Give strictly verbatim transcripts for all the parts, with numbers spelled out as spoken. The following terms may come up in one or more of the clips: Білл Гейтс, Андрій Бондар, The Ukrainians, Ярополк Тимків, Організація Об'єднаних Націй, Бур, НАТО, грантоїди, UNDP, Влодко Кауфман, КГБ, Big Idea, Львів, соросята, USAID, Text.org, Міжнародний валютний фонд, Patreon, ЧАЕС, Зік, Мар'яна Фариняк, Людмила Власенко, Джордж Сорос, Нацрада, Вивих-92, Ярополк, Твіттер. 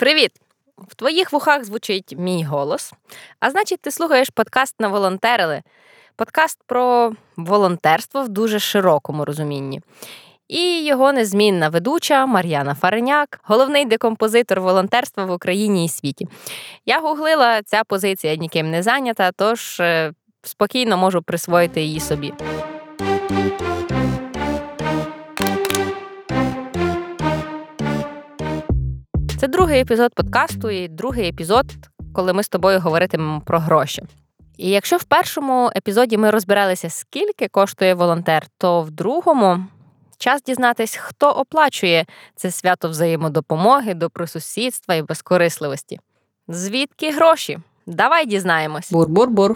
Привіт! В твоїх вухах звучить мій голос, а значить, ти слухаєш подкаст «Наволонтерили». Подкаст про волонтерство в дуже широкому розумінні. І його незмінна ведуча Мар'яна Фариняк, головний декомпозитор волонтерства в Україні і світі. Я гуглила, ця позиція ніким не зайнята, тож спокійно можу присвоїти її собі. Це другий епізод подкасту і другий епізод, коли ми з тобою говоритимемо про гроші. І якщо в першому епізоді ми розбиралися, скільки коштує волонтер, то в другому час дізнатись, хто оплачує це свято взаємодопомоги, добросусідства і безкорисливості. Звідки гроші? Давай дізнаємось. Бур-бур-бур.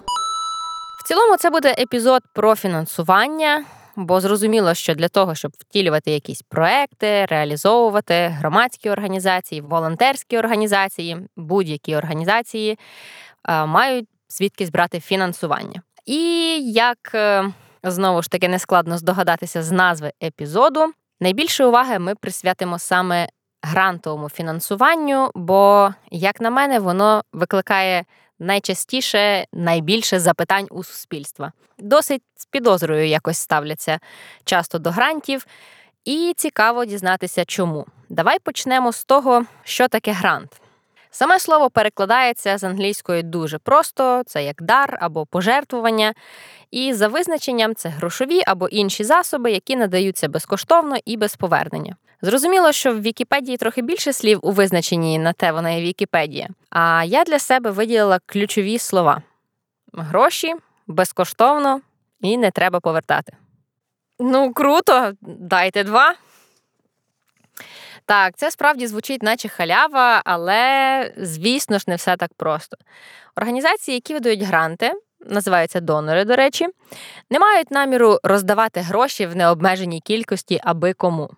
В цілому це буде епізод про фінансування, бо зрозуміло, що для того, щоб втілювати якісь проекти, реалізовувати громадські організації, волонтерські організації, будь-які організації, мають звідки збирати фінансування. І як, знову ж таки, нескладно здогадатися з назви епізоду, найбільше уваги ми присвятимо саме грантовому фінансуванню, бо, як на мене, воно викликає найчастіше, найбільше запитань у суспільства. Досить з підозрою якось ставляться часто до грантів, і цікаво дізнатися, чому. Давай почнемо з того, що таке грант. Саме слово перекладається з англійської дуже просто, це як дар або пожертвування, і за визначенням це грошові або інші засоби, які надаються безкоштовно і без повернення. Зрозуміло, що в Вікіпедії трохи більше слів у визначенні, на те вона і Вікіпедія. А я для себе виділила ключові слова. Гроші, безкоштовно і не треба повертати. Ну, круто, дайте два. Так, це справді звучить наче халява, але, звісно ж, не все так просто. Організації, які видають гранти, називаються донори, до речі, не мають наміру роздавати гроші в необмеженій кількості аби кому.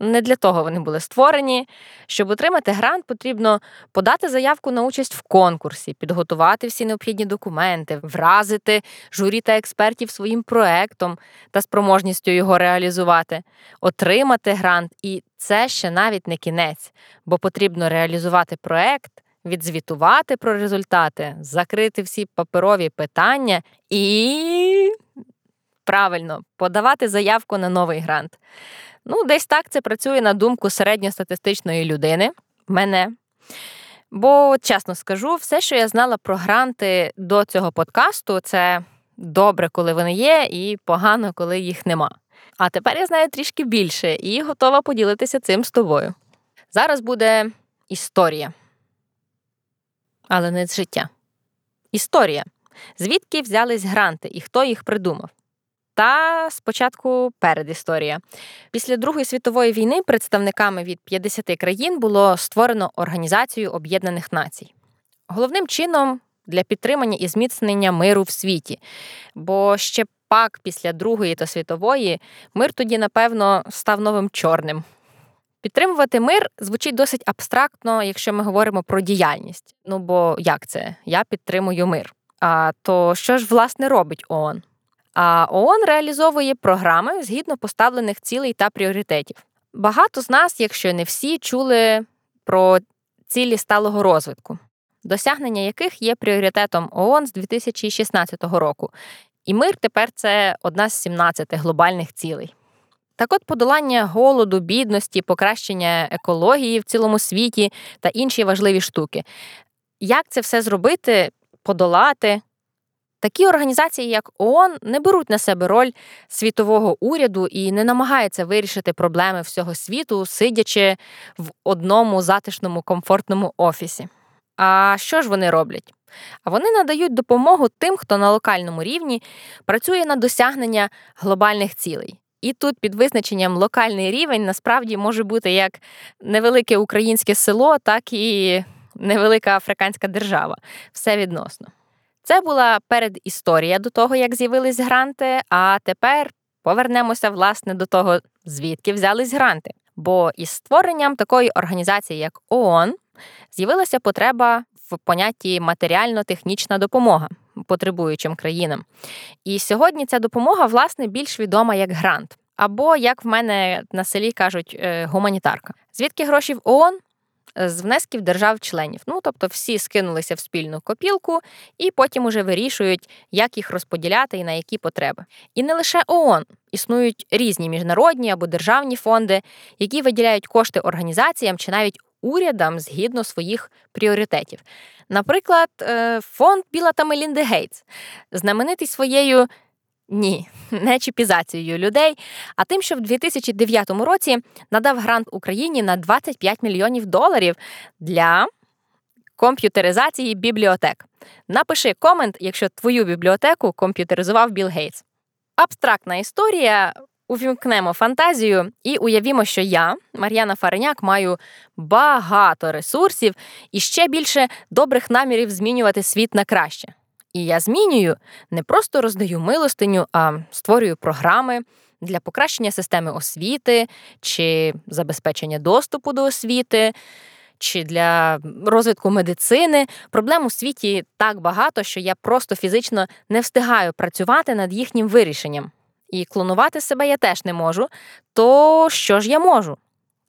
Не для того вони були створені. Щоб отримати грант, потрібно подати заявку на участь в конкурсі, підготувати всі необхідні документи, вразити журі та експертів своїм проектом та спроможністю його реалізувати, отримати грант. І це ще навіть не кінець, бо потрібно реалізувати проект, відзвітувати про результати, закрити всі паперові питання і... правильно, подавати заявку на новий грант. Ну, десь так це працює на думку середньостатистичної людини, мене. Бо, чесно скажу, все, що я знала про гранти до цього подкасту, це добре, коли вони є, і погано, коли їх нема. А тепер я знаю трішки більше і готова поділитися цим з тобою. Зараз буде історія. Але не з життя. Історія. Звідки взялись гранти і хто їх придумав? Та спочатку передісторія. Після Другої світової війни представниками від п'ятдесяти країн було створено Організацію Об'єднаних Націй. Головним чином для підтримання і зміцнення миру в світі. Бо ще пак після Другої та світової мир тоді, напевно, став новим чорним. Підтримувати мир звучить досить абстрактно, якщо ми говоримо про діяльність. Ну бо як це? Я підтримую мир. А то що ж, власне, робить ООН? А ООН реалізовує програми згідно поставлених цілей та пріоритетів. Багато з нас, якщо не всі, чули про цілі сталого розвитку, досягнення яких є пріоритетом ООН з дві тисячі шістнадцятого року. І мир тепер – це одна з сімнадцяти глобальних цілей. Так от, подолання голоду, бідності, покращення екології в цілому світі та інші важливі штуки. Як це все зробити, подолати? Такі організації, як ООН, не беруть на себе роль світового уряду і не намагаються вирішити проблеми всього світу, сидячи в одному затишному, комфортному офісі. А що ж вони роблять? А вони надають допомогу тим, хто на локальному рівні працює на досягнення глобальних цілей. І тут під визначенням локальний рівень насправді може бути як невелике українське село, так і невелика африканська держава. Все відносно. Це була передісторія до того, як з'явились гранти, а тепер повернемося, власне, до того, звідки взялись гранти. Бо із створенням такої організації, як ООН, з'явилася потреба в понятті матеріально-технічна допомога потребуючим країнам. І сьогодні ця допомога, власне, більш відома як грант. Або, як в мене на селі кажуть, гуманітарка. Звідки гроші в ООН? з внесків держав-членів. Ну, тобто всі скинулися в спільну копілку і потім уже вирішують, як їх розподіляти і на які потреби. І не лише ООН. Існують різні міжнародні або державні фонди, які виділяють кошти організаціям чи навіть урядам згідно своїх пріоритетів. Наприклад, фонд Білла та Мелінди Гейтс, знаменитий своєю Ні, не чіпізацією людей, а тим, що в дві тисячі дев'ятому році надав грант Україні на двадцять п'ять мільйонів доларів для комп'ютеризації бібліотек. Напиши комент, якщо твою бібліотеку комп'ютеризував Білл Гейтс. Абстрактна історія, увімкнемо фантазію і уявімо, що я, Мар'яна Фариняк, маю багато ресурсів і ще більше добрих намірів змінювати світ на краще. І я змінюю, не просто роздаю милостиню, а створюю програми для покращення системи освіти, чи забезпечення доступу до освіти, чи для розвитку медицини. Проблем у світі так багато, що я просто фізично не встигаю працювати над їхнім вирішенням. І клонувати себе я теж не можу. То що ж я можу?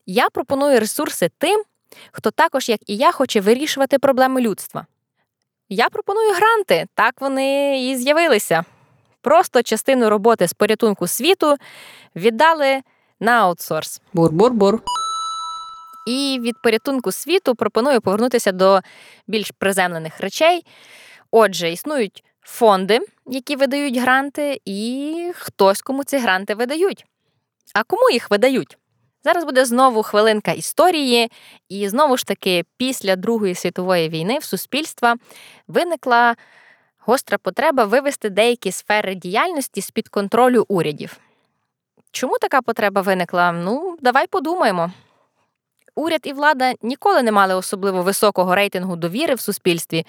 Я пропоную ресурси тим, хто також, як і я, хоче вирішувати проблеми людства. Я пропоную гранти, так вони і з'явилися. Просто частину роботи з порятунку світу віддали на аутсорс. Бур-бур-бур. І від порятунку світу пропоную повернутися до більш приземлених речей. Отже, існують фонди, які видають гранти, і хтось, кому ці гранти видають. А кому їх видають? Зараз буде знову хвилинка історії, і знову ж таки після Другої світової війни в суспільства виникла гостра потреба вивести деякі сфери діяльності з-під контролю урядів. Чому така потреба виникла? Ну, давай подумаємо. Уряд і влада ніколи не мали особливо високого рейтингу довіри в суспільстві,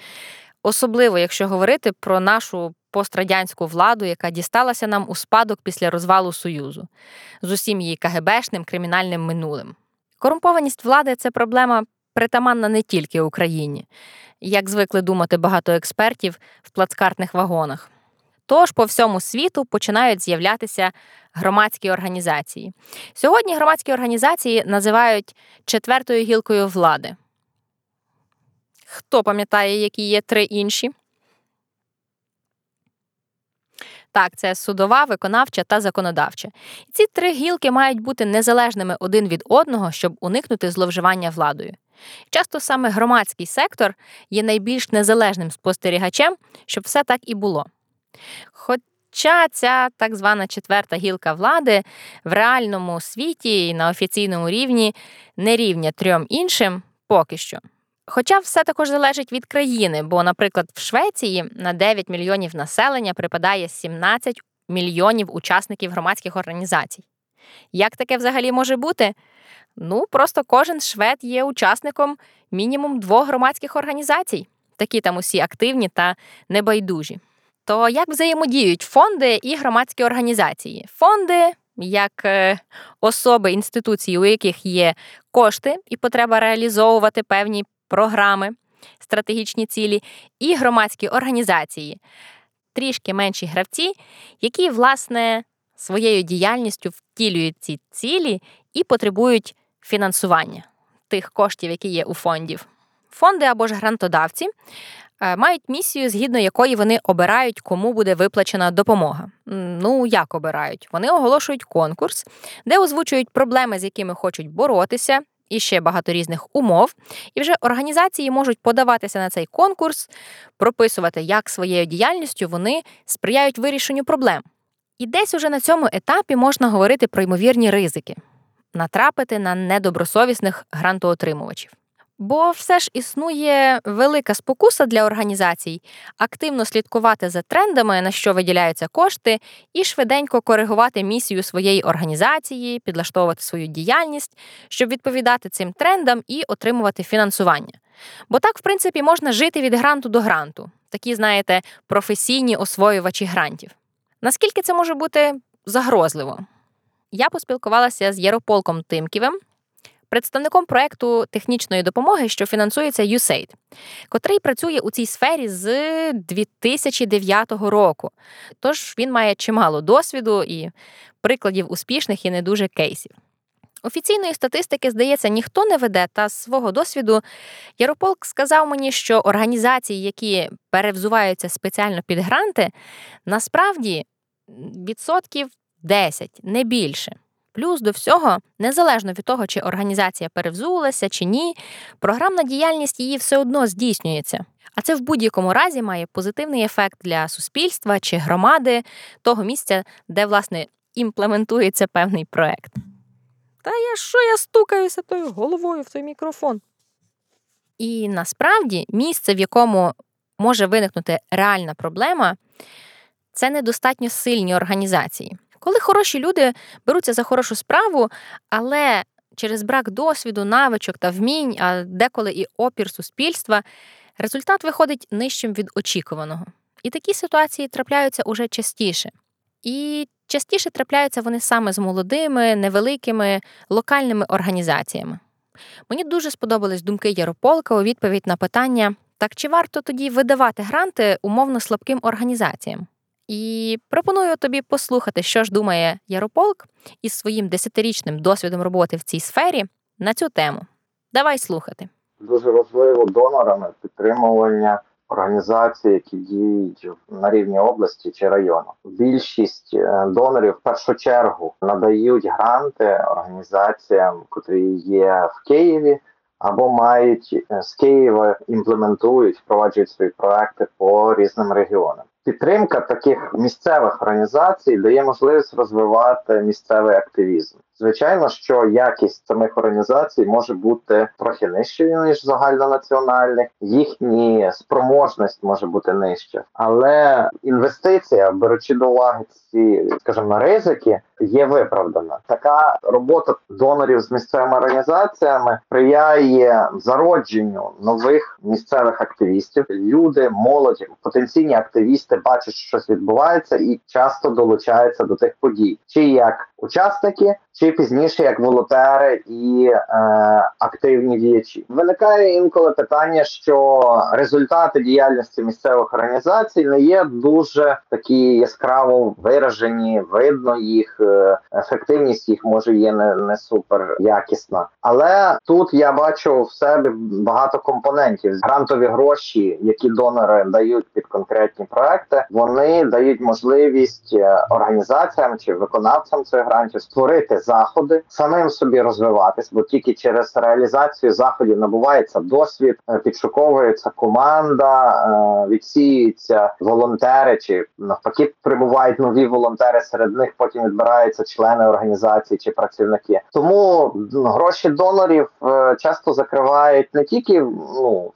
особливо якщо говорити про нашу пострадянську владу, яка дісталася нам у спадок після розвалу Союзу, з усім її КГБшним кримінальним минулим. Корумпованість влади – це проблема притаманна не тільки Україні, як звикли думати багато експертів в плацкартних вагонах. Тож по всьому світу починають з'являтися громадські організації. Сьогодні громадські організації називають четвертою гілкою влади. Хто пам'ятає, які є три інші? Так, це судова, виконавча та законодавча. Ці три гілки мають бути незалежними один від одного, щоб уникнути зловживання владою. Часто саме громадський сектор є найбільш незалежним спостерігачем, щоб все так і було. Хоча ця так звана четверта гілка влади в реальному світі і на офіційному рівні не рівня трьом іншим поки що. Хоча все також залежить від країни, бо, наприклад, в Швеції на дев'ять мільйонів населення припадає сімнадцять мільйонів учасників громадських організацій. Як таке взагалі може бути? Ну, просто кожен швед є учасником мінімум двох громадських організацій. Такі там усі активні та небайдужі. То як взаємодіють фонди і громадські організації? Фонди, як особи, інституції, у яких є кошти і потреба реалізовувати певні програми, стратегічні цілі і громадські організації, трішки менші гравці, які, власне, своєю діяльністю втілюють ці цілі і потребують фінансування тих коштів, які є у фондів. Фонди або ж грантодавці мають місію, згідно якої вони обирають, кому буде виплачена допомога. Ну, як обирають? Вони оголошують конкурс, де озвучують проблеми, з якими хочуть боротися, і ще багато різних умов, і вже організації можуть подаватися на цей конкурс, прописувати, як своєю діяльністю вони сприяють вирішенню проблем. І десь уже на цьому етапі можна говорити про ймовірні ризики – натрапити на недобросовісних грантоотримувачів. Бо все ж існує велика спокуса для організацій активно слідкувати за трендами, на що виділяються кошти, і швиденько коригувати місію своєї організації, підлаштовувати свою діяльність, щоб відповідати цим трендам і отримувати фінансування. Бо так, в принципі, можна жити від гранту до гранту. Такі, знаєте, професійні освоювачі грантів. Наскільки це може бути загрозливо? Я поспілкувалася з Ярополком Тимківим, представником проєкту технічної допомоги, що фінансується ю ес ей ай ді, котрий працює у цій сфері з дві тисячі дев'ятого року. Тож він має чимало досвіду і прикладів успішних і не дуже кейсів. Офіційної статистики, здається, ніхто не веде, та з свого досвіду Ярополк сказав мені, що організації, які перевзуваються спеціально під гранти, насправді відсотків десять, не більше. Плюс до всього, незалежно від того, чи організація перевзулася чи ні, програмна діяльність її все одно здійснюється. А це в будь-якому разі має позитивний ефект для суспільства чи громади, того місця, де, власне, імплементується певний проект. Та я що я стукаюся тою головою в той мікрофон? І насправді місце, в якому може виникнути реальна проблема – це недостатньо сильні організації. Коли хороші люди беруться за хорошу справу, але через брак досвіду, навичок та вмінь, а деколи і опір суспільства, результат виходить нижчим від очікуваного. І такі ситуації трапляються уже частіше. І частіше трапляються вони саме з молодими, невеликими, локальними організаціями. Мені дуже сподобались думки Ярополка у відповідь на питання, так чи варто тоді видавати гранти умовно слабким організаціям? І пропоную тобі послухати, що ж думає Ярополк із своїм десятирічним досвідом роботи в цій сфері на цю тему. Давай слухати. Дуже важливо донорами підтримування організацій, які діють на рівні області чи району. Більшість донорів в першу чергу надають гранти організаціям, котрі є в Києві, або мають з Києва, імплементують, впроваджують свої проекти по різним регіонам. Підтримка таких місцевих організацій дає можливість розвивати місцевий активізм. Звичайно, що якість самих організацій може бути трохи нижчою, ніж загальнонаціональних, їхня спроможність може бути нижча. Але інвестиція, беручи до уваги ці, скажімо, ризики, є виправдана. Така робота донорів з місцевими організаціями сприяє зародженню нових місцевих активістів. Люди, молоді, потенційні активісти бачать, що щось відбувається і часто долучаються до тих подій. Чи як учасники, чи пізніше як волонтери і е, активні діячі. Виникає інколи питання, що результати діяльності місцевих організацій не є дуже такі яскраво виражені, видно їх, ефективність їх може є не, не супер якісна. Але тут я бачу в себе багато компонентів. Грантові гроші, які донори дають під конкретні проекти, вони дають можливість організаціям чи виконавцям цих грантів створити заходи, самим собі розвиватись, бо тільки через реалізацію заходів набувається досвід, підшуковується команда, відсіюються волонтери, чи навпаки прибувають нові волонтери, серед них потім відбираються члени організації чи працівники. Тому гроші донорів часто закривають не тільки ну,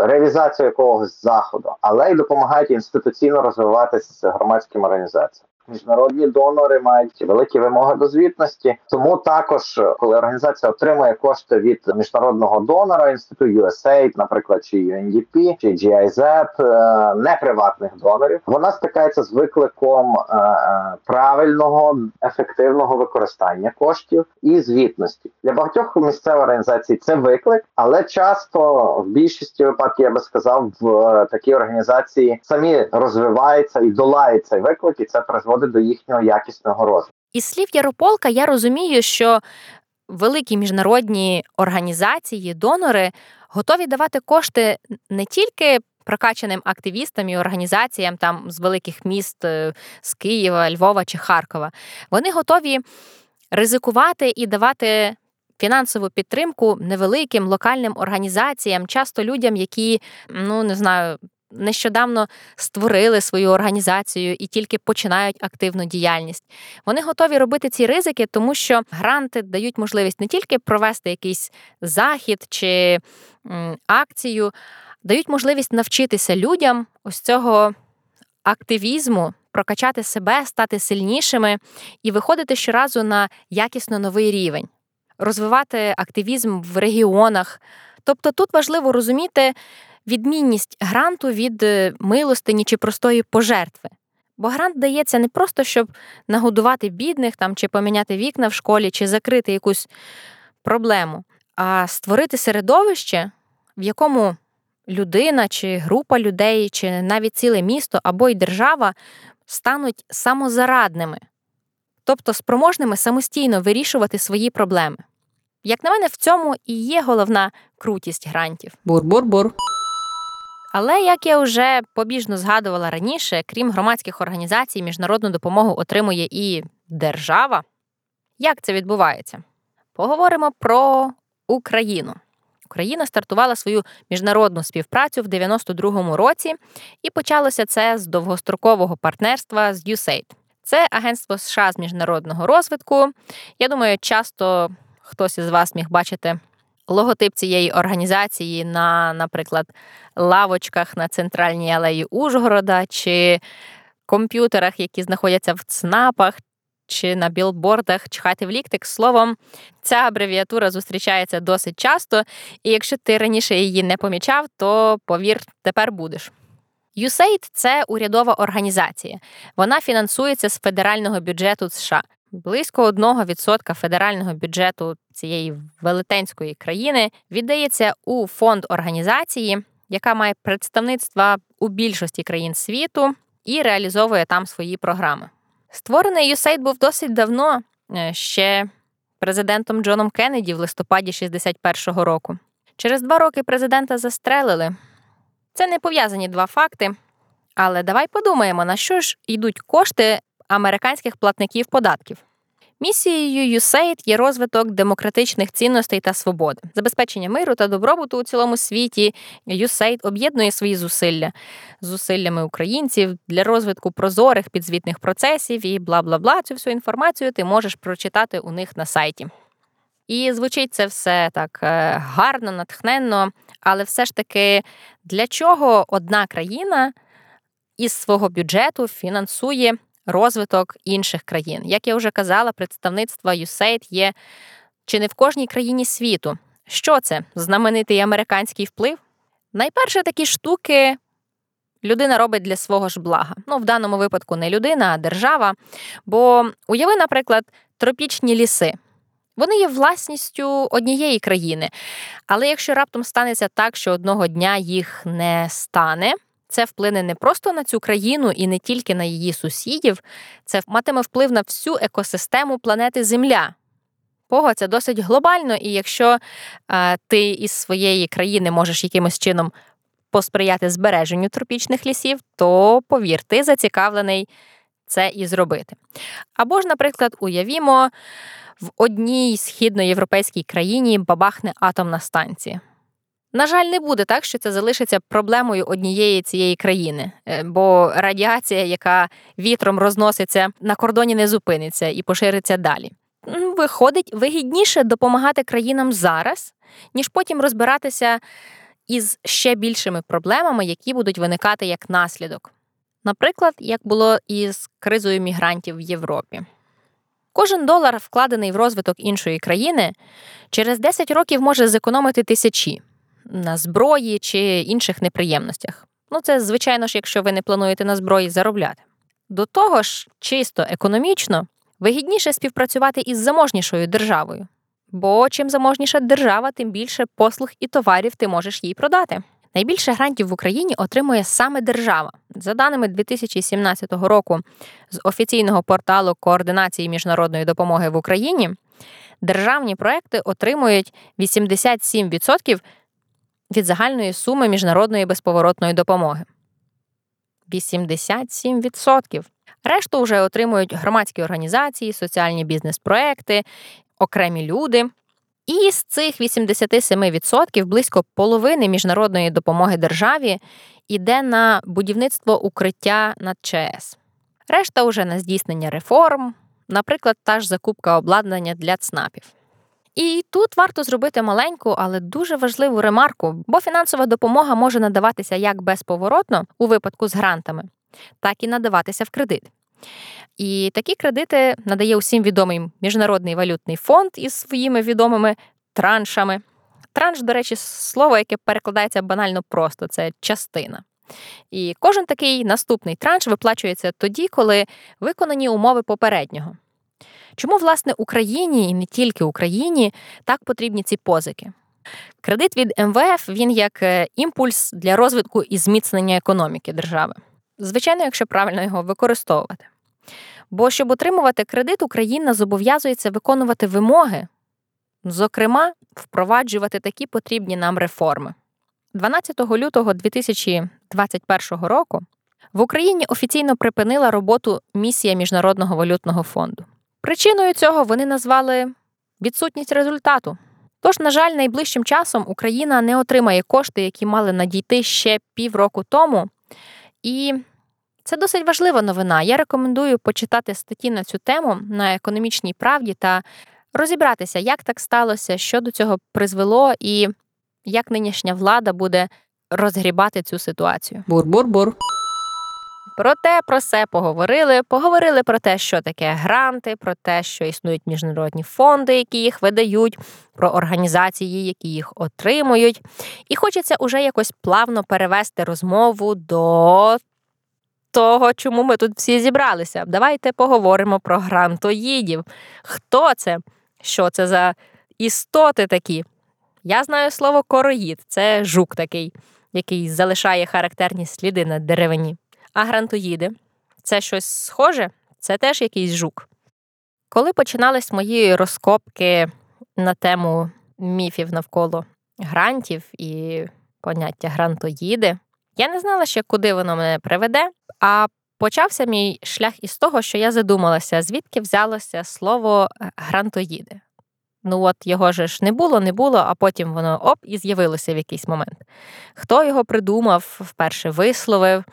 реалізацію якогось заходу, але й допомагають інституційно розвиватись громадським організаціям. Міжнародні донори мають великі вимоги до звітності, тому також, коли організація отримує кошти від міжнародного донора, інституту ю ес ей ай ді, наприклад, чи ю ен ді пі, чи джі ай зет, неприватних донорів, вона стикається з викликом правильного, ефективного використання коштів і звітності. Для багатьох місцевих організацій це виклик, але часто, в більшості випадків, я би сказав, в такій організації самі розвиваються і долають цей виклик, і це призводить до їхнього якісного розвитку. Із слів Ярополка я розумію, що великі міжнародні організації, донори готові давати кошти не тільки прокачаним активістам і організаціям там з великих міст, з Києва, Львова чи Харкова. Вони готові ризикувати і давати фінансову підтримку невеликим локальним організаціям, часто людям, які, ну, не знаю, нещодавно створили свою організацію і тільки починають активну діяльність. Вони готові робити ці ризики, тому що гранти дають можливість не тільки провести якийсь захід чи м, акцію, дають можливість навчитися людям ось цього активізму, прокачати себе, стати сильнішими і виходити щоразу на якісно новий рівень, розвивати активізм в регіонах. Тобто тут важливо розуміти відмінність гранту від милостині чи простої пожертви. Бо грант дається не просто, щоб нагодувати бідних, там, чи поміняти вікна в школі, чи закрити якусь проблему, а створити середовище, в якому людина чи група людей, чи навіть ціле місто або й держава стануть самозарадними. тобто спроможними самостійно вирішувати свої проблеми. Як на мене, в цьому і є головна крутість грантів. Бур-бур-бур. Але, як я вже побіжно згадувала раніше, крім громадських організацій, міжнародну допомогу отримує і держава. Як це відбувається? Поговоримо про Україну. Україна стартувала свою міжнародну співпрацю в дев'яносто другому році, і почалося це з довгострокового партнерства з ю ес ей ай ді. Це агентство США з міжнародного розвитку. Я думаю, часто хтось із вас міг бачити логотип цієї організації на, наприклад, лавочках на Центральній алеї Ужгорода, чи комп'ютерах, які знаходяться в ЦНАПах, чи на білбордах «Чхати в ліктик». Словом, ця абревіатура зустрічається досить часто, і якщо ти раніше її не помічав, то, повір, тепер будеш. ю ес ей ай ді – це урядова організація. Вона фінансується з федерального бюджету США. Близько одного відсотка федерального бюджету цієї велетенської країни віддається у фонд організації, яка має представництва у більшості країн світу і реалізовує там свої програми. Створений ю ес ей ай ді був досить давно, ще президентом Джоном Кеннеді в листопаді шістдесят першого року. Через два роки президента застрелили. Це не пов'язані два факти, але давай подумаємо, на що ж йдуть кошти американських платників податків. Місією ю ес ей ай ді є розвиток демократичних цінностей та свободи, забезпечення миру та добробуту у цілому світі. ю ес ей ай ді об'єднує свої зусилля з зусиллями українців для розвитку прозорих підзвітних процесів і бла-бла-бла. Цю всю інформацію ти можеш прочитати у них на сайті. І звучить це все так гарно, натхненно, але все ж таки, для чого одна країна із свого бюджету фінансує розвиток інших країн? Як я вже казала, представництва ю ес ей ай ді є чи не в кожній країні світу. Що це? Знаменитий американський вплив? Найперше, такі штуки людина робить для свого ж блага. Ну, в даному випадку не людина, а держава. Бо уяви, наприклад, тропічні ліси. Вони є власністю однієї країни. Але якщо раптом станеться так, що одного дня їх не стане, це вплине не просто на цю країну і не тільки на її сусідів, це матиме вплив на всю екосистему планети Земля. Пого, це досить глобально, і якщо е, ти із своєї країни можеш якимось чином посприяти збереженню тропічних лісів, то, повір, ти зацікавлений це і зробити. Або ж, наприклад, уявімо, в одній східноєвропейській країні бабахне атомна станція. На жаль, не буде так, що це залишиться проблемою однієї цієї країни, бо радіація, яка вітром розноситься, на кордоні не зупиниться і пошириться далі. Виходить, вигідніше допомагати країнам зараз, ніж потім розбиратися із ще більшими проблемами, які будуть виникати як наслідок. Наприклад, як було із кризою мігрантів в Європі. Кожен долар, вкладений в розвиток іншої країни, через десять років може зекономити тисячі на зброї чи інших неприємностях. Ну, це, звичайно ж, якщо ви не плануєте на зброї заробляти. До того ж, чисто економічно, вигідніше співпрацювати із заможнішою державою. Бо чим заможніша держава, тим більше послуг і товарів ти можеш їй продати. Найбільше грантів в Україні отримує саме держава. За даними дві тисячі сімнадцятого року з офіційного порталу координації міжнародної допомоги в Україні, державні проекти отримують вісімдесят сім відсотків від загальної суми міжнародної безповоротної допомоги. вісімдесят сім відсотків. Решту вже отримують громадські організації, соціальні бізнес-проекти, окремі люди. І з цих вісімдесят сім відсотків близько половини міжнародної допомоги державі йде на будівництво укриття над ЧАЕС. Решта уже на здійснення реформ, наприклад, та ж закупка обладнання для ЦНАПів. І тут варто зробити маленьку, але дуже важливу ремарку, бо фінансова допомога може надаватися як безповоротно у випадку з грантами, так і надаватися в кредит. І такі кредити надає усім відомий Міжнародний валютний фонд із своїми відомими траншами. Транш, до речі, слово, яке перекладається банально просто – це частина. І кожен такий наступний транш виплачується тоді, коли виконані умови попереднього. Чому, власне, Україні, і не тільки Україні, так потрібні ці позики? Кредит від ем ве еф, він як імпульс для розвитку і зміцнення економіки держави. Звичайно, якщо правильно його використовувати. Бо, щоб отримувати кредит, Україна зобов'язується виконувати вимоги, зокрема, впроваджувати такі потрібні нам реформи. дванадцятого лютого дві тисячі двадцять першого року в Україні офіційно припинила роботу місія Міжнародного валютного фонду. Причиною цього вони назвали відсутність результату. Тож, на жаль, найближчим часом Україна не отримає кошти, які мали надійти ще півроку тому. І це досить важлива новина. Я рекомендую почитати статті на цю тему на економічній правді та розібратися, як так сталося, що до цього призвело і як нинішня влада буде розгрібати цю ситуацію. Бур-бур-бур. Про те, про все поговорили. Поговорили про те, що таке гранти, про те, що існують міжнародні фонди, які їх видають, про організації, які їх отримують. І хочеться уже якось плавно перевести розмову до того, чому ми тут всі зібралися. Давайте поговоримо про грантоїдів. Хто це? Що це за істоти такі? Я знаю слово короїд. Це жук такий, який залишає характерні сліди на деревині. А грантоїди – це щось схоже? Це теж якийсь жук. Коли починались мої розкопки на тему міфів навколо грантів і поняття грантоїди, я не знала ще, куди воно мене приведе, а почався мій шлях із того, що я задумалася, звідки взялося слово грантоїди. Ну от його же ж не було, не було, а потім воно оп і з'явилося в якийсь момент. Хто його придумав, вперше висловив,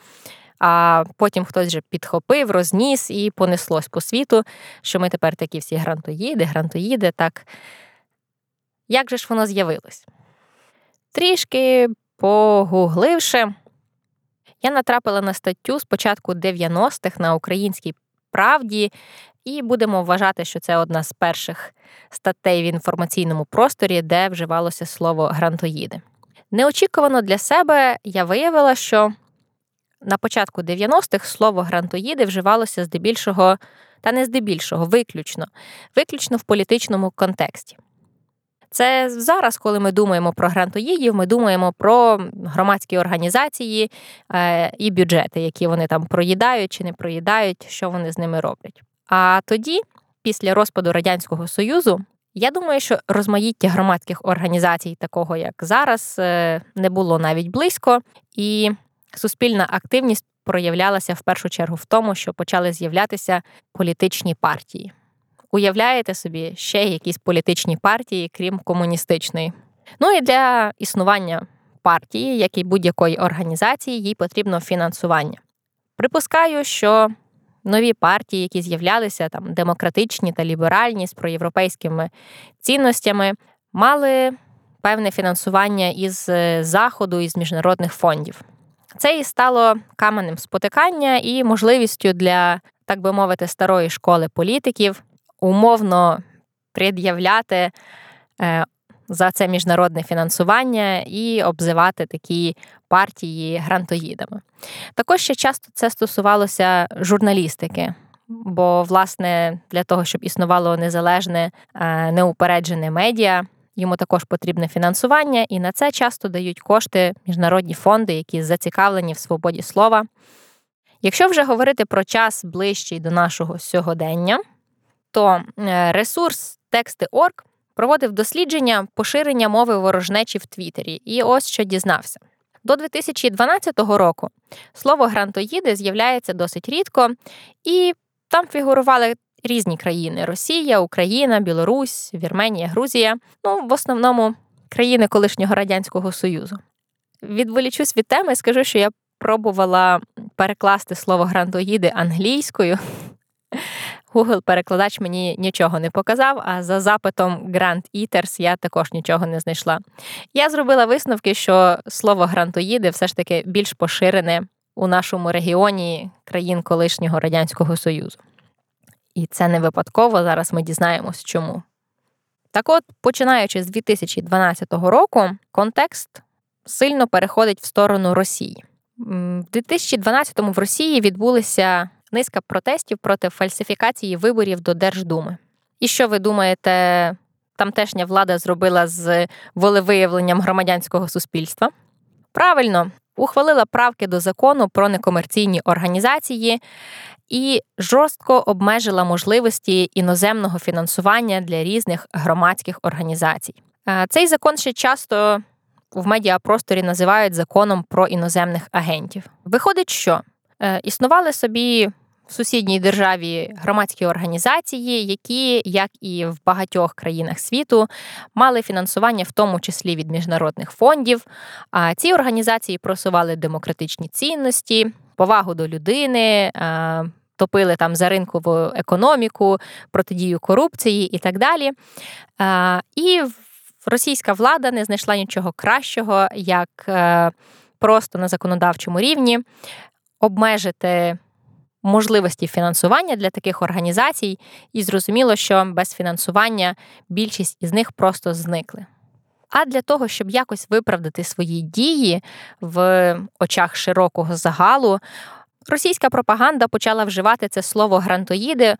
а потім хтось же підхопив, розніс і понеслось по світу, що ми тепер такі всі грантоїди, грантоїди, так. Як же ж воно з'явилось? Трішки погугливши, я натрапила на статтю з початку дев'яностих на Українській правді, і будемо вважати, що це одна з перших статей в інформаційному просторі, де вживалося слово грантоїди. Неочікувано для себе я виявила, що на початку дев'яностих слово грантоїди вживалося здебільшого, та не здебільшого, виключно, виключно в політичному контексті. Це зараз, коли ми думаємо про грантоїдів, ми думаємо про громадські організації е, і бюджети, які вони там проїдають чи не проїдають, що вони з ними роблять. А тоді, після розпаду Радянського Союзу, я думаю, що розмаїття громадських організацій, такого як зараз, е, не було навіть близько, і суспільна активність проявлялася в першу чергу в тому, що почали з'являтися політичні партії. Уявляєте собі ще якісь політичні партії, крім комуністичної? Ну і для існування партії, як і будь-якої організації, їй потрібно фінансування. Припускаю, що нові партії, які з'являлися, там, демократичні та ліберальні, з проєвропейськими цінностями, мали певне фінансування із Заходу, із міжнародних фондів. Це і стало каменем спотикання і можливістю для, так би мовити, старої школи політиків умовно пред'являти е, за це міжнародне фінансування і обзивати такі партії грантоїдами. Також ще часто це стосувалося журналістики, бо, власне, для того, щоб існувало незалежне, е, неупереджене медіа, йому також потрібне фінансування, і на це часто дають кошти міжнародні фонди, які зацікавлені в свободі слова. Якщо вже говорити про час ближчий до нашого сьогодення, то ресурс текст крапка орг проводив дослідження поширення мови ворожнечі в Твіттері. І ось що дізнався. До дві тисячі дванадцятого року слово грантоїди з'являється досить рідко, і там фігурували різні країни – Росія, Україна, Білорусь, Вірменія, Грузія. Ну, в основному, країни колишнього Радянського Союзу. Відволічусь від теми, скажу, що я пробувала перекласти слово грантоїди англійською. Google-перекладач мені нічого не показав, а за запитом Grand Eaters я також нічого не знайшла. Я зробила висновки, що слово грантоїди все ж таки більш поширене у нашому регіоні країн колишнього Радянського Союзу. І це не випадково, зараз ми дізнаємось чому. Так от, починаючи з дві тисячі дванадцятого року, контекст сильно переходить в сторону Росії. В дві тисячі дванадцятому в Росії відбулися низка протестів проти фальсифікації виборів до Держдуми. І що ви думаєте, тамтешня влада зробила з волевиявленням громадянського суспільства? Правильно, ухвалила правки до закону про некомерційні організації і жорстко обмежила можливості іноземного фінансування для різних громадських організацій. Цей закон ще часто в медіапросторі називають законом про іноземних агентів. Виходить, що існували собі в сусідній державі громадські організації, які, як і в багатьох країнах світу, мали фінансування в тому числі від міжнародних фондів. А ці організації просували демократичні цінності, повагу до людини, топили там за ринкову економіку, протидію корупції і так далі. І російська влада не знайшла нічого кращого, як просто на законодавчому рівні обмежити можливості фінансування для таких організацій, і зрозуміло, що без фінансування більшість із них просто зникли. А для того, щоб якось виправдати свої дії в очах широкого загалу, російська пропаганда почала вживати це слово «грантоїди»,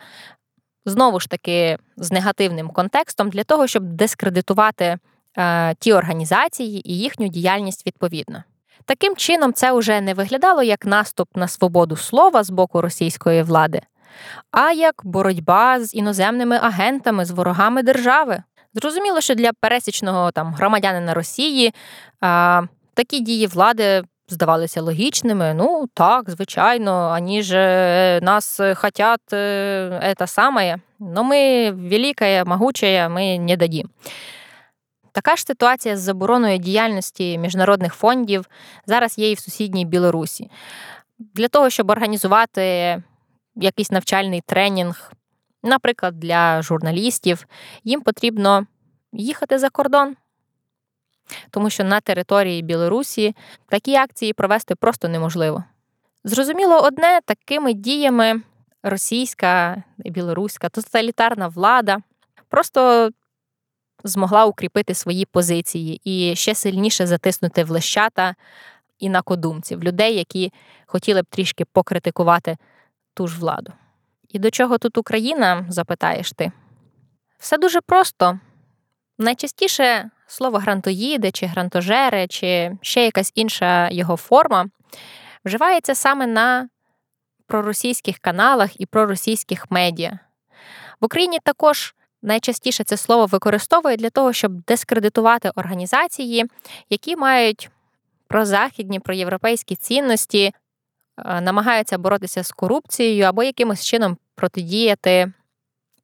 знову ж таки з негативним контекстом, для того, щоб дискредитувати е, ті організації і їхню діяльність відповідно. Таким чином, це вже не виглядало як наступ на свободу слова з боку російської влади, а як боротьба з іноземними агентами, з ворогами держави. Зрозуміло, що для пересічного там громадянина Росії а, такі дії влади здавалися логічними. Ну, так, звичайно, ані ж нас хотять це саме, но ми велике, могуче, ми не дадім. Така ж ситуація з забороною діяльності міжнародних фондів зараз є і в сусідній Білорусі. Для того, щоб організувати якийсь навчальний тренінг, наприклад, для журналістів, їм потрібно їхати за кордон. Тому що на території Білорусі такі акції провести просто неможливо. Зрозуміло одне, такими діями російська, білоруська, тоталітарна влада просто змогла укріпити свої позиції і ще сильніше затиснути в лещата інакодумців, людей, які хотіли б трішки покритикувати ту ж владу. І до чого тут Україна, запитаєш ти? Все дуже просто. Найчастіше слово «грантоїди» чи «грантожери» чи ще якась інша його форма вживається саме на проросійських каналах і проросійських медіа. В Україні також найчастіше це слово використовує для того, щоб дискредитувати організації, які мають прозахідні, проєвропейські цінності, намагаються боротися з корупцією або якимось чином протидіяти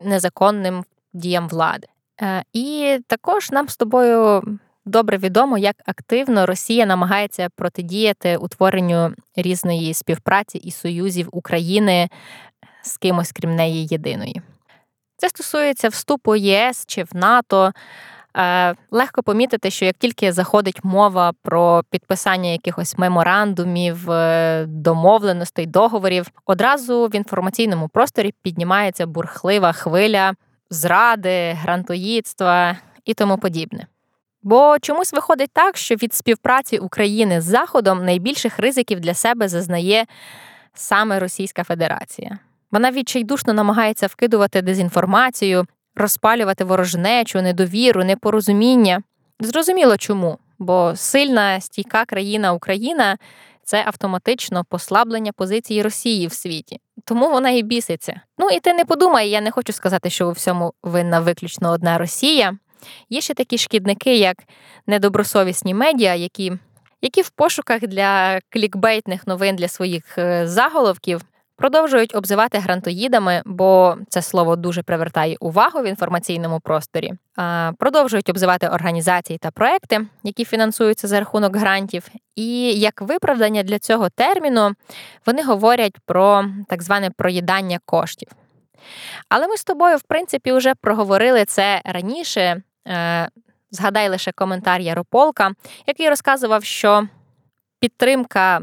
незаконним діям влади. І також нам з тобою добре відомо, як активно Росія намагається протидіяти утворенню різної співпраці і союзів України з кимось, крім неї єдиної. Це стосується вступу в ЄС чи в НАТО. Легко помітити, що як тільки заходить мова про підписання якихось меморандумів, домовленостей, договорів, одразу в інформаційному просторі піднімається бурхлива хвиля зради, грантоїдства і тому подібне. Бо чомусь виходить так, що від співпраці України з Заходом найбільших ризиків для себе зазнає саме Російська Федерація. Вона відчайдушно намагається вкидувати дезінформацію, розпалювати ворожнечу, недовіру, непорозуміння. Зрозуміло чому, бо сильна, стійка країна Україна – це автоматично послаблення позиції Росії в світі. Тому вона і біситься. Ну і ти не подумай, я не хочу сказати, що у всьому винна виключно одна Росія. Є ще такі шкідники, як недобросовісні медіа, які, які в пошуках для клікбейтних новин для своїх заголовків продовжують обзивати грантоїдами, бо це слово дуже привертає увагу в інформаційному просторі. Продовжують обзивати організації та проекти, які фінансуються за рахунок грантів. І як виправдання для цього терміну вони говорять про так зване проїдання коштів. Але ми з тобою, в принципі, вже проговорили це раніше. Згадай лише коментар Ярополка, який розказував, що підтримка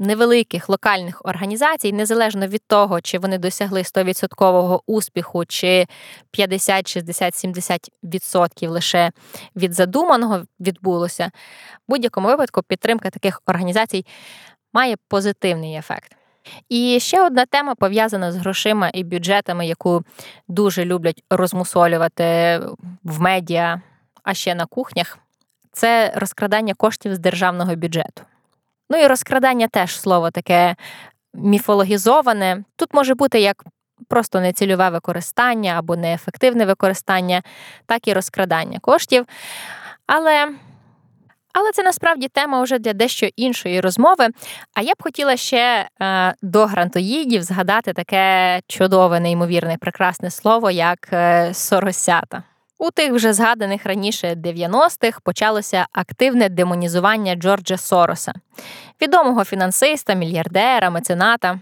невеликих локальних організацій, незалежно від того, чи вони досягли сто відсотків успіху, чи п'ятдесят, шістдесят, сімдесят відсотків лише від задуманого відбулося, в будь-якому випадку підтримка таких організацій має позитивний ефект. І ще одна тема, пов'язана з грошима і бюджетами, яку дуже люблять розмусолювати в медіа, а ще на кухнях, це розкрадання коштів з державного бюджету. Ну і розкрадання теж слово таке міфологізоване. Тут може бути як просто нецільове використання або неефективне використання, так і розкрадання коштів. Але, але це насправді тема вже для дещо іншої розмови. А я б хотіла ще е, до грантоїдів згадати таке чудове, неймовірне, прекрасне слово, як е, «соросята». У тих вже згаданих раніше дев'яностих почалося активне демонізування Джорджа Сороса, відомого фінансиста, мільярдера, мецената.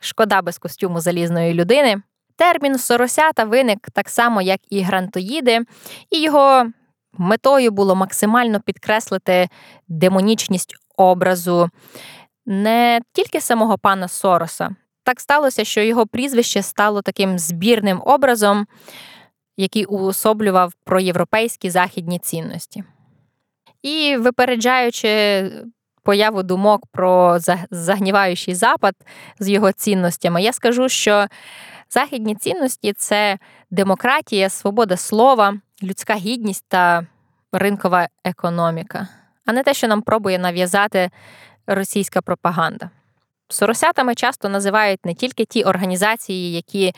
Шкода без костюму залізної людини. Термін «соросята» виник так само, як і грантоїди, і його метою було максимально підкреслити демонічність образу не тільки самого пана Сороса. Так сталося, що його прізвище стало таким збірним образом, який уособлював проєвропейські західні цінності. І випереджаючи появу думок про загніваючий Запад з його цінностями, я скажу, що західні цінності – це демократія, свобода слова, людська гідність та ринкова економіка, а не те, що нам пробує нав'язати російська пропаганда. Соросятами часто називають не тільки ті організації, які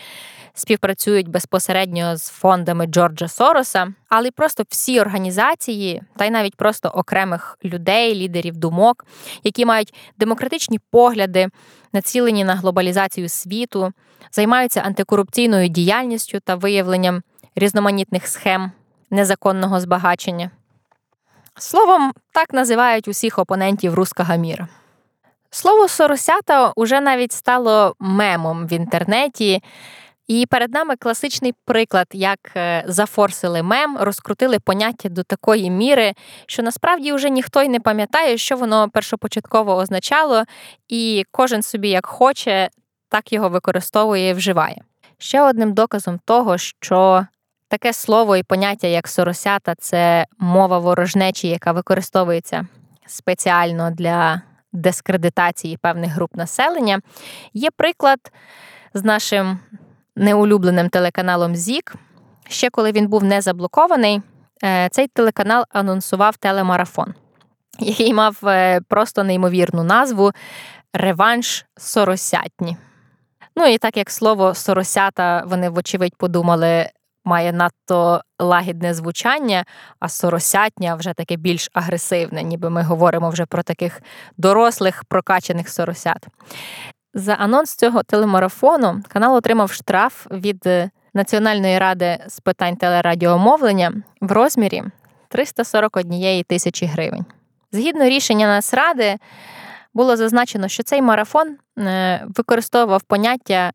співпрацюють безпосередньо з фондами Джорджа Сороса, але й просто всі організації, та й навіть просто окремих людей, лідерів думок, які мають демократичні погляди, націлені на глобалізацію світу, займаються антикорупційною діяльністю та виявленням різноманітних схем незаконного збагачення. Словом, так називають усіх опонентів «руского міра». Слово «соросята» уже навіть стало мемом в інтернеті, і перед нами класичний приклад, як зафорсили мем, розкрутили поняття до такої міри, що насправді вже ніхто й не пам'ятає, що воно першопочатково означало, і кожен собі як хоче, так його використовує і вживає. Ще одним доказом того, що таке слово і поняття як «соросята» – це мова ворожнечі, яка використовується спеціально для дискредитації певних груп населення, є приклад з нашим неулюбленим телеканалом «Зік». Ще коли він був не заблокований, цей телеканал анонсував телемарафон, який мав просто неймовірну назву «Реванш соросятні». Ну і так як слово «соросята», вони вочевидь подумали, має надто лагідне звучання, а соросятня вже таке більш агресивне, ніби ми говоримо вже про таких дорослих, прокачаних соросят. За анонс цього телемарафону канал отримав штраф від Національної ради з питань телерадіомовлення в розмірі триста сорок однієї тисячі гривень. Згідно рішення Нацради, було зазначено, що цей марафон використовував поняття,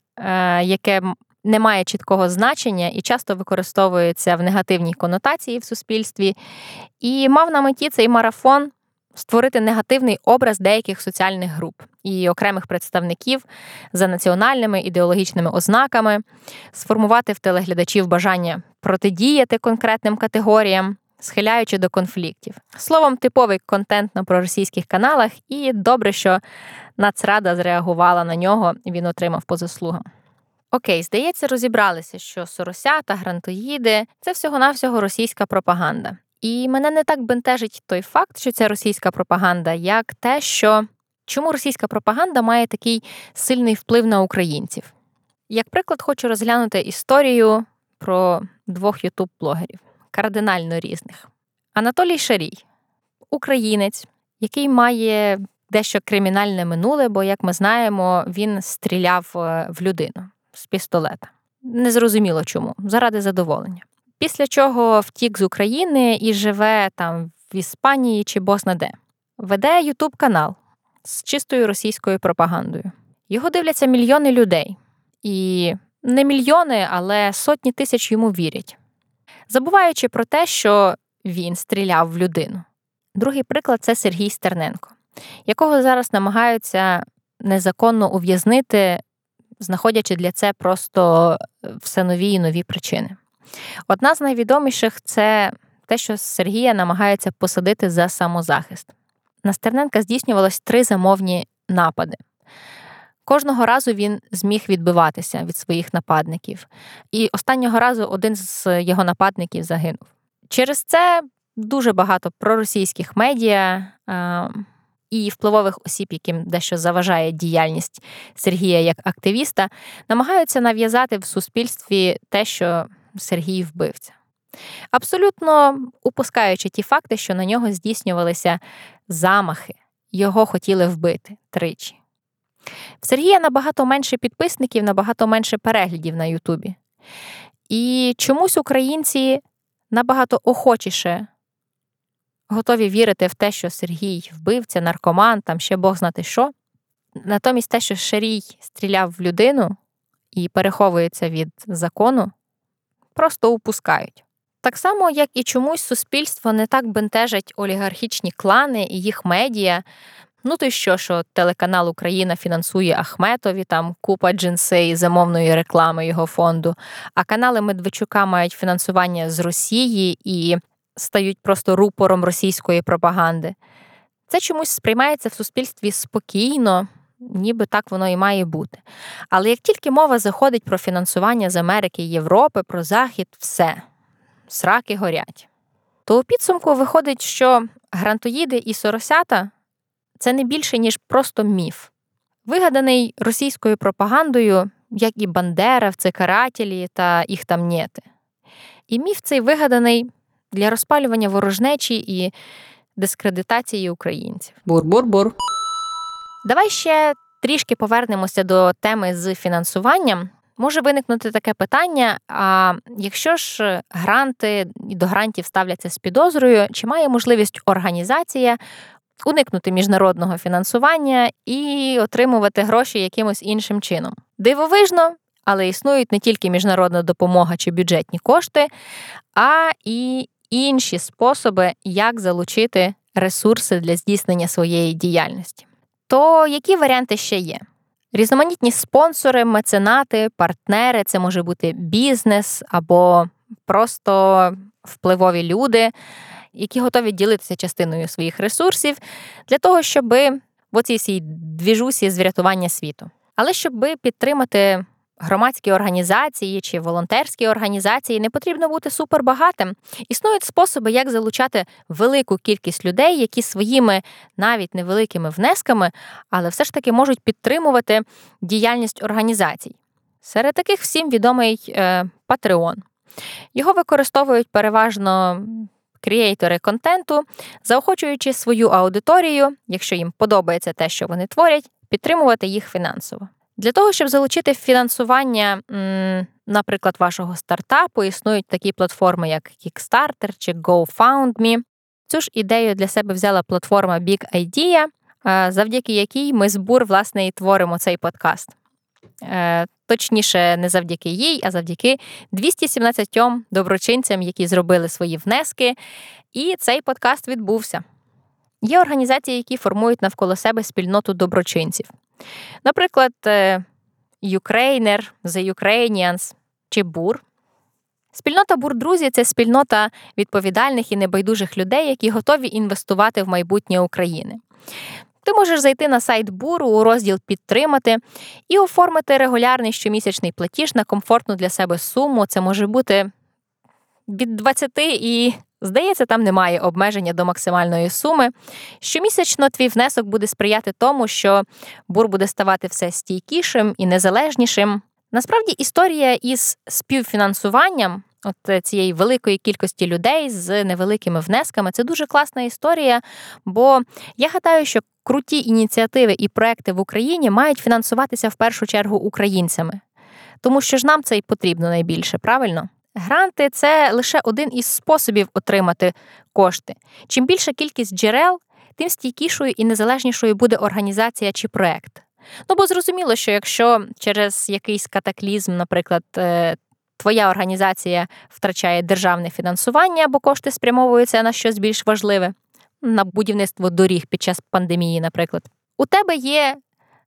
яке не має чіткого значення і часто використовується в негативній конотації в суспільстві, і мав на меті цей марафон створити негативний образ деяких соціальних груп і окремих представників за національними ідеологічними ознаками, сформувати в телеглядачів бажання протидіяти конкретним категоріям, схиляючи до конфліктів. Словом, типовий контент на проросійських каналах, і добре, що Нацрада зреагувала на нього, він отримав по заслугам. Окей, здається, розібралися, що соросята, грантоїди – це всього-навсього російська пропаганда. І мене не так бентежить той факт, що це російська пропаганда, як те, що чому російська пропаганда має такий сильний вплив на українців. Як приклад, хочу розглянути історію про двох ютуб-блогерів, кардинально різних. Анатолій Шарій – українець, який має дещо кримінальне минуле, бо, як ми знаємо, він стріляв в людину з пістолета. Незрозуміло чому, заради задоволення. Після чого втік з України і живе там в Іспанії чи бозна-де. Веде ютуб-канал з чистою російською пропагандою. Його дивляться мільйони людей. І не мільйони, але сотні тисяч йому вірять. Забуваючи про те, що він стріляв в людину. Другий приклад – це Сергій Стерненко, якого зараз намагаються незаконно ув'язнити, знаходячи для це просто все нові і нові причини. Одна з найвідоміших – це те, що Сергія намагаються посадити за самозахист. На Стерненка здійснювалось три замовні напади. Кожного разу він зміг відбиватися від своїх нападників. І останнього разу один з його нападників загинув. Через це дуже багато проросійських медіа – і і впливових осіб, яким дещо заважає діяльність Сергія як активіста, намагаються нав'язати в суспільстві те, що Сергій вбивця. Абсолютно упускаючи ті факти, що на нього здійснювалися замахи, його хотіли вбити тричі. В Сергія набагато менше підписників, набагато менше переглядів на Ютубі. І чомусь українці набагато охочіше готові вірити в те, що Сергій вбивця, наркоман, там ще Бог знати що. Натомість те, що Шарій стріляв в людину і переховується від закону, просто упускають. Так само, як і чомусь суспільство не так бентежать олігархічні клани і їх медіа. Ну то й що, що телеканал «Україна» фінансує Ахметові, там купа джинсей замовної реклами його фонду, а канали Медведчука мають фінансування з Росії і стають просто рупором російської пропаганди. Це чомусь сприймається в суспільстві спокійно, ніби так воно і має бути. Але як тільки мова заходить про фінансування з Америки, Європи, про Захід, все, сраки горять. То у підсумку виходить, що грантоїди і соросята – це не більше, ніж просто міф. Вигаданий російською пропагандою, як і бандеровці, карателі та їх там нєти. І міф цей вигаданий для розпалювання ворожнечі і дискредитації українців. Бур-бур-бур. Давай ще трішки повернемося до теми з фінансуванням. Може виникнути таке питання, а якщо ж гранти і до грантів ставляться з підозрою, чи має можливість організація уникнути міжнародного фінансування і отримувати гроші якимось іншим чином? Дивовижно, але існують не тільки міжнародна допомога чи бюджетні кошти, а і інші способи, як залучити ресурси для здійснення своєї діяльності. То які варіанти ще є? Різноманітні спонсори, меценати, партнери – це може бути бізнес або просто впливові люди – які готові ділитися частиною своїх ресурсів для того, щоб в оцій цій двіжусі з врятування світу. Але щоб підтримати громадські організації чи волонтерські організації, не потрібно бути супербагатим. Існують способи, як залучати велику кількість людей, які своїми навіть невеликими внесками, але все ж таки можуть підтримувати діяльність організацій. Серед таких всім відомий е, Patreon. Його використовують переважно креатори контенту, заохочуючи свою аудиторію, якщо їм подобається те, що вони творять, підтримувати їх фінансово. Для того, щоб залучити фінансування, наприклад, вашого стартапу, існують такі платформи, як Kickstarter чи GoFoundMe. Цю ж ідею для себе взяла платформа Big Idea, завдяки якій ми з Бур, власне, і творимо цей подкаст. Точніше, не завдяки їй, а завдяки двісті сімнадцять доброчинцям, які зробили свої внески, і цей подкаст відбувся. Є організації, які формують навколо себе спільноту доброчинців. Наприклад, Ukrainer, The Ukrainians чи Бур. Спільнота Бур-друзі – це спільнота відповідальних і небайдужих людей, які готові інвестувати в майбутнє України. Ти можеш зайти на сайт Буру у розділ «Підтримати» і оформити регулярний щомісячний платіж на комфортну для себе суму. Це може бути від двадцяти і, здається, там немає обмеження до максимальної суми. Щомісячно твій внесок буде сприяти тому, що Бур буде ставати все стійкішим і незалежнішим. Насправді, історія із співфінансуванням от цієї великої кількості людей з невеликими внесками – це дуже класна історія, бо я гадаю, що круті ініціативи і проекти в Україні мають фінансуватися в першу чергу українцями. Тому що ж нам це й потрібно найбільше, правильно? Гранти – це лише один із способів отримати кошти. Чим більша кількість джерел, тим стійкішою і незалежнішою буде організація чи проект. Ну, бо зрозуміло, що якщо через якийсь катаклізм, наприклад, твоя організація втрачає державне фінансування, бо кошти спрямовуються на щось більш важливе, на будівництво доріг під час пандемії, наприклад. У тебе є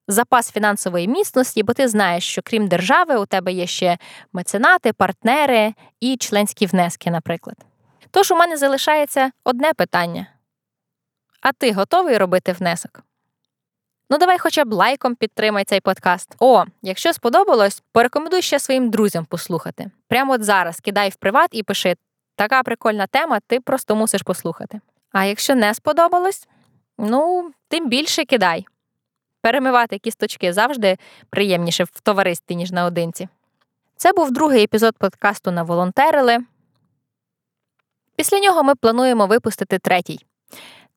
запас фінансової міцності, бо ти знаєш, що крім держави, у тебе є ще меценати, партнери і членські внески, наприклад. Тож у мене залишається одне питання. А ти готовий робити внесок? Ну, давай хоча б лайком підтримай цей подкаст. О, якщо сподобалось, порекомендуй ще своїм друзям послухати. Прямо от зараз кидай в приват і пиши «Така прикольна тема, ти просто мусиш послухати». А якщо не сподобалось, ну, тим більше кидай. Перемивати кісточки завжди приємніше в товаристві, ніж наодинці. Це був другий епізод подкасту «Наволонтерили». Після нього ми плануємо випустити третій.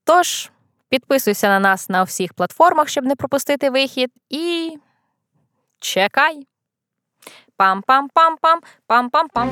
Тож, підписуйся на нас на всіх платформах, щоб не пропустити вихід, і чекай! Пам-пам-пам-пам, пам-пам-пам.